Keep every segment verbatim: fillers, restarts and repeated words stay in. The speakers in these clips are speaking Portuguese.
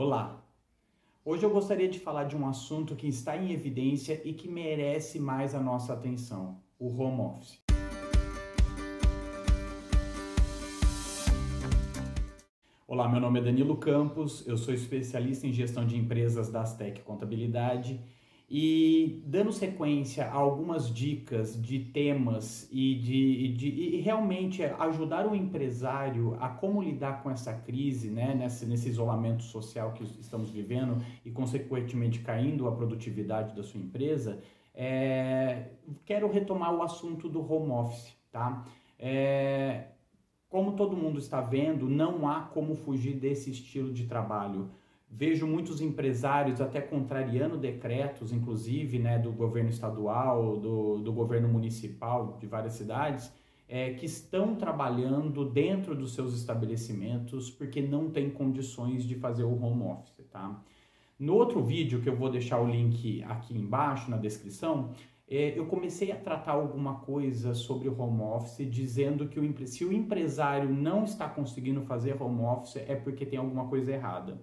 Olá! Hoje eu gostaria de falar de um assunto que está em evidência e que merece mais a nossa atenção, o home office. Olá, meu nome é Danilo Campos, eu sou especialista em gestão de empresas da Aztec Contabilidade e dando sequência a algumas dicas de temas e de, de e realmente ajudar o empresário a como lidar com essa crise, né, nesse, nesse isolamento social que estamos vivendo e, consequentemente, caindo a produtividade da sua empresa, é, quero retomar o assunto do home office, tá? É, como todo mundo está vendo, não há como fugir desse estilo de trabalho. Vejo muitos empresários até contrariando decretos, inclusive, né, do governo estadual, do, do governo municipal de várias cidades, é, que estão trabalhando dentro dos seus estabelecimentos porque não tem condições de fazer o home office, tá? No outro vídeo, que eu vou deixar o link aqui embaixo na descrição, é, eu comecei a tratar alguma coisa sobre o home office, dizendo que o, se o empresário não está conseguindo fazer home office é porque tem alguma coisa errada.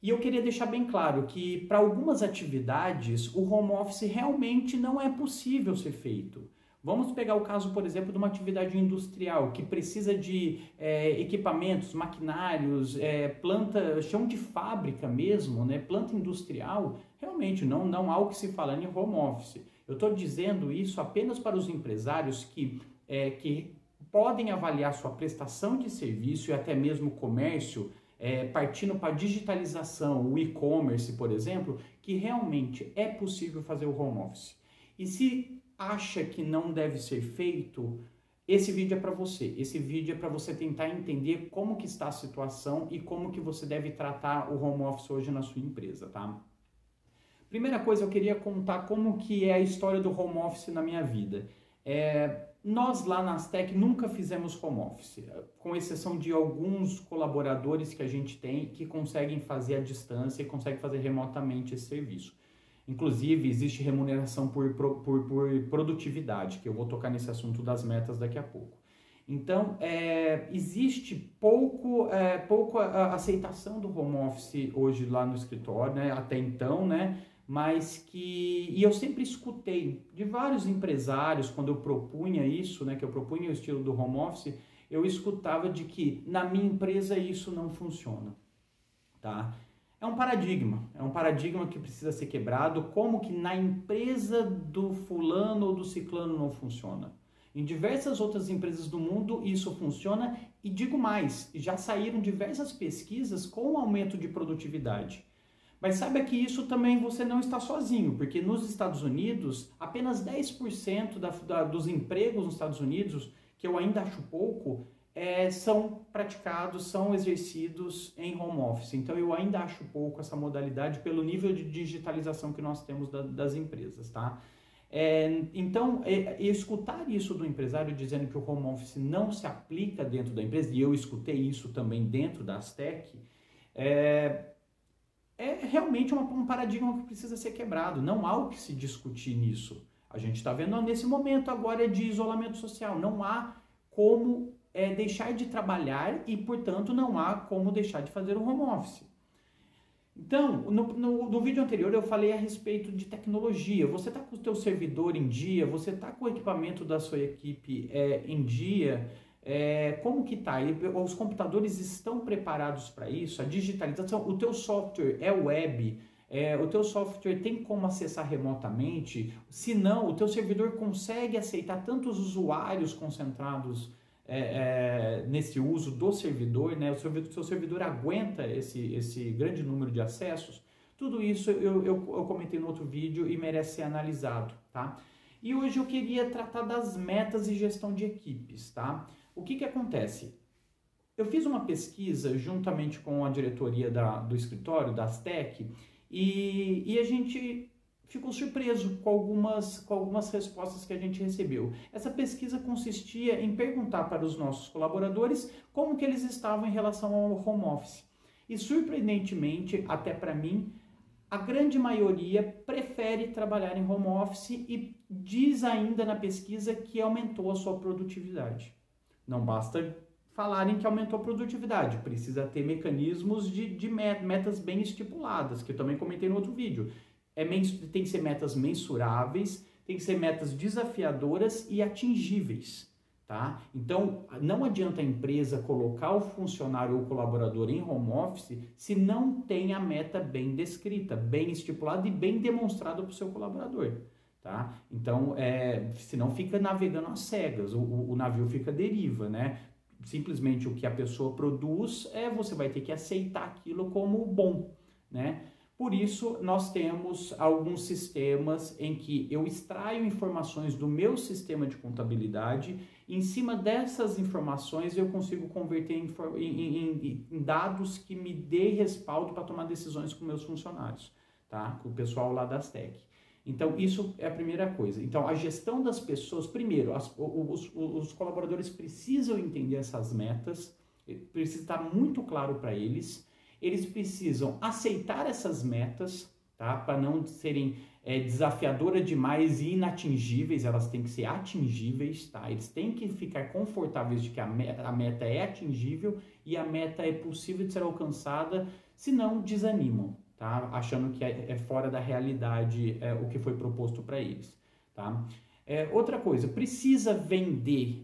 E eu queria deixar bem claro que para algumas atividades o home office realmente não é possível ser feito. Vamos pegar o caso, por exemplo, de uma atividade industrial que precisa de é, equipamentos, maquinários, é, planta, chão de fábrica mesmo, né, planta industrial, realmente não, não há o que se falar em home office. Eu estou dizendo isso apenas para os empresários que, é, que podem avaliar sua prestação de serviço e até mesmo comércio, É, partindo para a digitalização, o e-commerce, por exemplo, que realmente é possível fazer o home office. E se acha que não deve ser feito, esse vídeo é para você. Esse vídeo é para você tentar entender como que está a situação e como que você deve tratar o home office hoje na sua empresa, tá? Primeira coisa, eu queria contar como que é a história do home office na minha vida. É... Nós lá na Aztec nunca fizemos home office, com exceção de alguns colaboradores que a gente tem que conseguem fazer à distância e conseguem fazer remotamente esse serviço. Inclusive, existe remuneração por, por, por produtividade, que eu vou tocar nesse assunto das metas daqui a pouco. Então, é, existe pouco, é, pouco a, a aceitação do home office hoje lá no escritório, né? Até então, né? Mas que, e eu sempre escutei de vários empresários, quando eu propunha isso, né, que eu propunha o estilo do home office, eu escutava de que na minha empresa isso não funciona, tá? É um paradigma, é um paradigma que precisa ser quebrado, como que na empresa do fulano ou do ciclano não funciona. Em diversas outras empresas do mundo isso funciona e digo mais, já saíram diversas pesquisas com aumento de produtividade. Mas saiba que isso também você não está sozinho, porque nos Estados Unidos, apenas dez por cento da, da, dos empregos nos Estados Unidos, que eu ainda acho pouco, é, são praticados, são exercidos em home office. Então eu ainda acho pouco essa modalidade pelo nível de digitalização que nós temos da, das empresas, tá? É, então, é, escutar isso do empresário dizendo que o home office não se aplica dentro da empresa, e eu escutei isso também dentro da Aztec, é... É realmente um paradigma que precisa ser quebrado, não há o que se discutir nisso. A gente está vendo nesse momento agora de isolamento social, não há como é, deixar de trabalhar e, portanto, não há como deixar de fazer o home office. Então, no, no, no vídeo anterior eu falei a respeito de tecnologia, você está com o seu servidor em dia, você está com o equipamento da sua equipe é, em dia, É, como que tá? Os computadores estão preparados para isso? A digitalização, o teu software é web, é, o teu software tem como acessar remotamente? Se não, o teu servidor consegue aceitar tantos usuários concentrados é, é, nesse uso do servidor, né? O servidor, seu servidor aguenta esse, esse grande número de acessos? Tudo isso eu, eu, eu comentei no outro vídeo e merece ser analisado, tá? E hoje eu queria tratar das metas e gestão de equipes, tá? O que que acontece? Eu fiz uma pesquisa juntamente com a diretoria da, do escritório, da Aztec, e, e a gente ficou surpreso com algumas, com algumas respostas que a gente recebeu. Essa pesquisa consistia em perguntar para os nossos colaboradores como que eles estavam em relação ao home office. E surpreendentemente, até para mim, a grande maioria prefere trabalhar em home office e diz ainda na pesquisa que aumentou a sua produtividade. Não basta falarem que aumentou a produtividade. Precisa ter mecanismos de, de metas bem estipuladas, que eu também comentei no outro vídeo. É, tem que ser metas mensuráveis, tem que ser metas desafiadoras e atingíveis, tá? Então, não adianta a empresa colocar o funcionário ou colaborador em home office se não tem a meta bem descrita, bem estipulada e bem demonstrada para o seu colaborador, tá? Então, é, senão fica navegando às cegas, o, o navio fica à deriva, né? Simplesmente o que a pessoa produz, é, você vai ter que aceitar aquilo como bom, né? Por isso, nós temos alguns sistemas em que eu extraio informações do meu sistema de contabilidade e, em cima dessas informações, eu consigo converter em, em, em dados que me dê respaldo para tomar decisões com meus funcionários, tá? Com o pessoal lá da Aztec. Então, isso é a primeira coisa. Então, a gestão das pessoas, primeiro, as, os, os colaboradores precisam entender essas metas, precisa estar muito claro para eles. Eles precisam aceitar essas metas, tá? Para não serem é, desafiadoras demais e inatingíveis, elas têm que ser atingíveis, tá? Eles têm que ficar confortáveis de que a meta, a meta é atingível e a meta é possível de ser alcançada, senão desanimam, tá? Achando que é, é fora da realidade é, o que foi proposto para eles, tá? É, outra coisa, precisa vender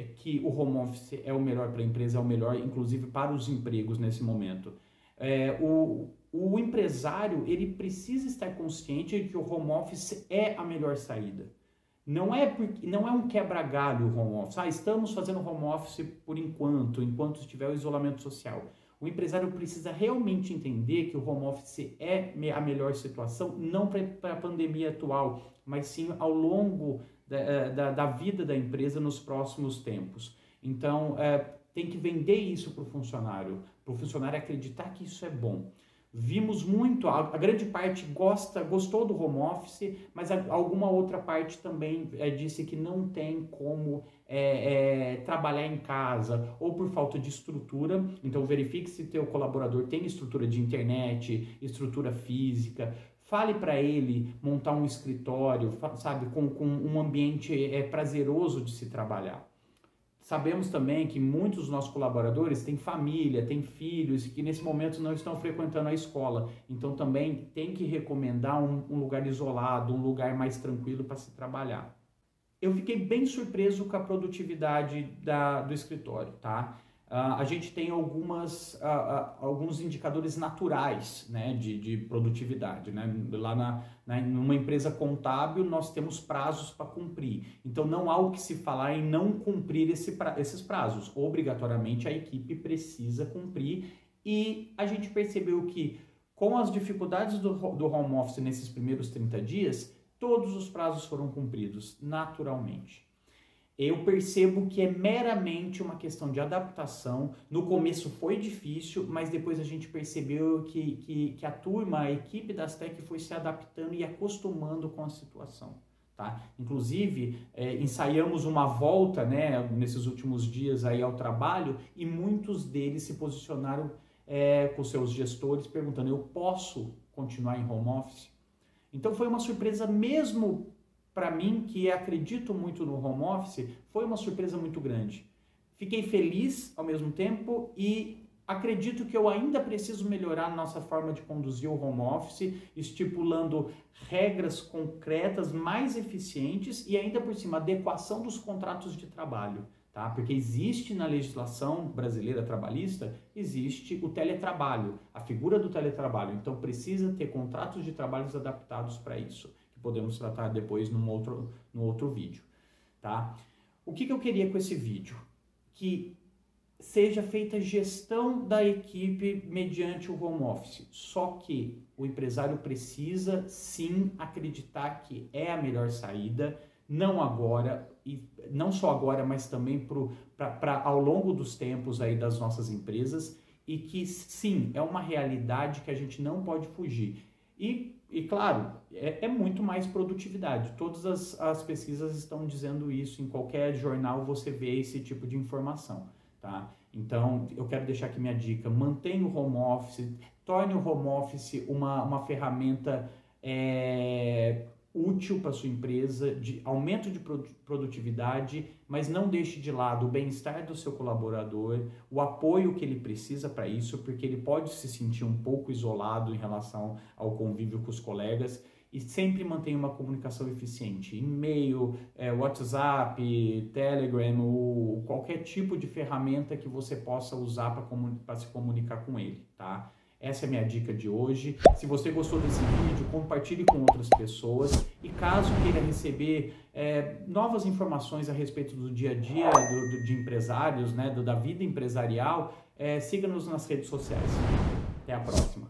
é que o home office é o melhor para a empresa, é o melhor, inclusive, para os empregos nesse momento. É, o, o empresário, ele precisa estar consciente de que o home office é a melhor saída. Não é, porque, não é um quebra-galho o home office. Ah, estamos fazendo home office por enquanto, enquanto estiver o isolamento social. O empresário precisa realmente entender que o home office é a melhor situação, não para a pandemia atual, mas sim ao longo Da, da, da vida da empresa nos próximos tempos. Então, é, tem que vender isso para o funcionário, para o funcionário acreditar que isso é bom. Vimos muito, a, a grande parte gosta, gostou do home office, mas a, alguma outra parte também é, disse que não tem como é, é, trabalhar em casa ou por falta de estrutura. Então, verifique se teu colaborador tem estrutura de internet, estrutura física. Fale para ele montar um escritório, sabe, com, com um ambiente é, prazeroso de se trabalhar. Sabemos também que muitos dos nossos colaboradores têm família, têm filhos, que nesse momento não estão frequentando a escola. Então também tem que recomendar um, um lugar isolado, um lugar mais tranquilo para se trabalhar. Eu fiquei bem surpreso com a produtividade da, do escritório, tá? Uh, a gente tem algumas, uh, uh, alguns indicadores naturais, né, de, de produtividade, né? Lá na, na, numa empresa contábil nós temos prazos para cumprir, então não há o que se falar em não cumprir esse pra, esses prazos, obrigatoriamente a equipe precisa cumprir e a gente percebeu que com as dificuldades do, do home office nesses primeiros trinta dias, todos os prazos foram cumpridos naturalmente. Eu percebo que é meramente uma questão de adaptação. No começo foi difícil, mas depois a gente percebeu que, que, que a turma, a equipe da Aztec foi se adaptando e acostumando com a situação, tá? Inclusive, é, ensaiamos uma volta, né, nesses últimos dias aí ao trabalho e muitos deles se posicionaram é, com seus gestores perguntando, eu posso continuar em home office? Então foi uma surpresa mesmo para mim, que acredito muito no home office, foi uma surpresa muito grande. Fiquei feliz ao mesmo tempo e acredito que eu ainda preciso melhorar nossa forma de conduzir o home office, estipulando regras concretas mais eficientes e ainda por cima, adequação dos contratos de trabalho, tá? Porque existe na legislação brasileira trabalhista, existe o teletrabalho, a figura do teletrabalho. Então precisa ter contratos de trabalho adaptados para isso. Podemos tratar depois num outro, num outro vídeo, tá? O que, que eu queria com esse vídeo? Que seja feita gestão da equipe mediante o home office, só que o empresário precisa sim acreditar que é a melhor saída, não agora, e não só agora, mas também pro, pra, pra, ao longo dos tempos aí das nossas empresas, e que sim, é uma realidade que a gente não pode fugir. E E claro, é, é muito mais produtividade, todas as, as pesquisas estão dizendo isso, em qualquer jornal você vê esse tipo de informação, tá? Então eu quero deixar aqui minha dica, mantenha o home office, torne o home office uma, uma ferramenta é, útil para sua empresa, de aumento de produtividade, mas não deixe de lado o bem-estar do seu colaborador, o apoio que ele precisa para isso, porque ele pode se sentir um pouco isolado em relação ao convívio com os colegas, e sempre mantenha uma comunicação eficiente, e-mail, é, WhatsApp, Telegram, ou qualquer tipo de ferramenta que você possa usar para comun- se comunicar com ele, tá? Essa é a minha dica de hoje. Se você gostou desse vídeo, compartilhe com outras pessoas. E caso queira receber é, novas informações a respeito do dia a dia do, do, de empresários, né, do, da vida empresarial, é, siga-nos nas redes sociais. Até a próxima.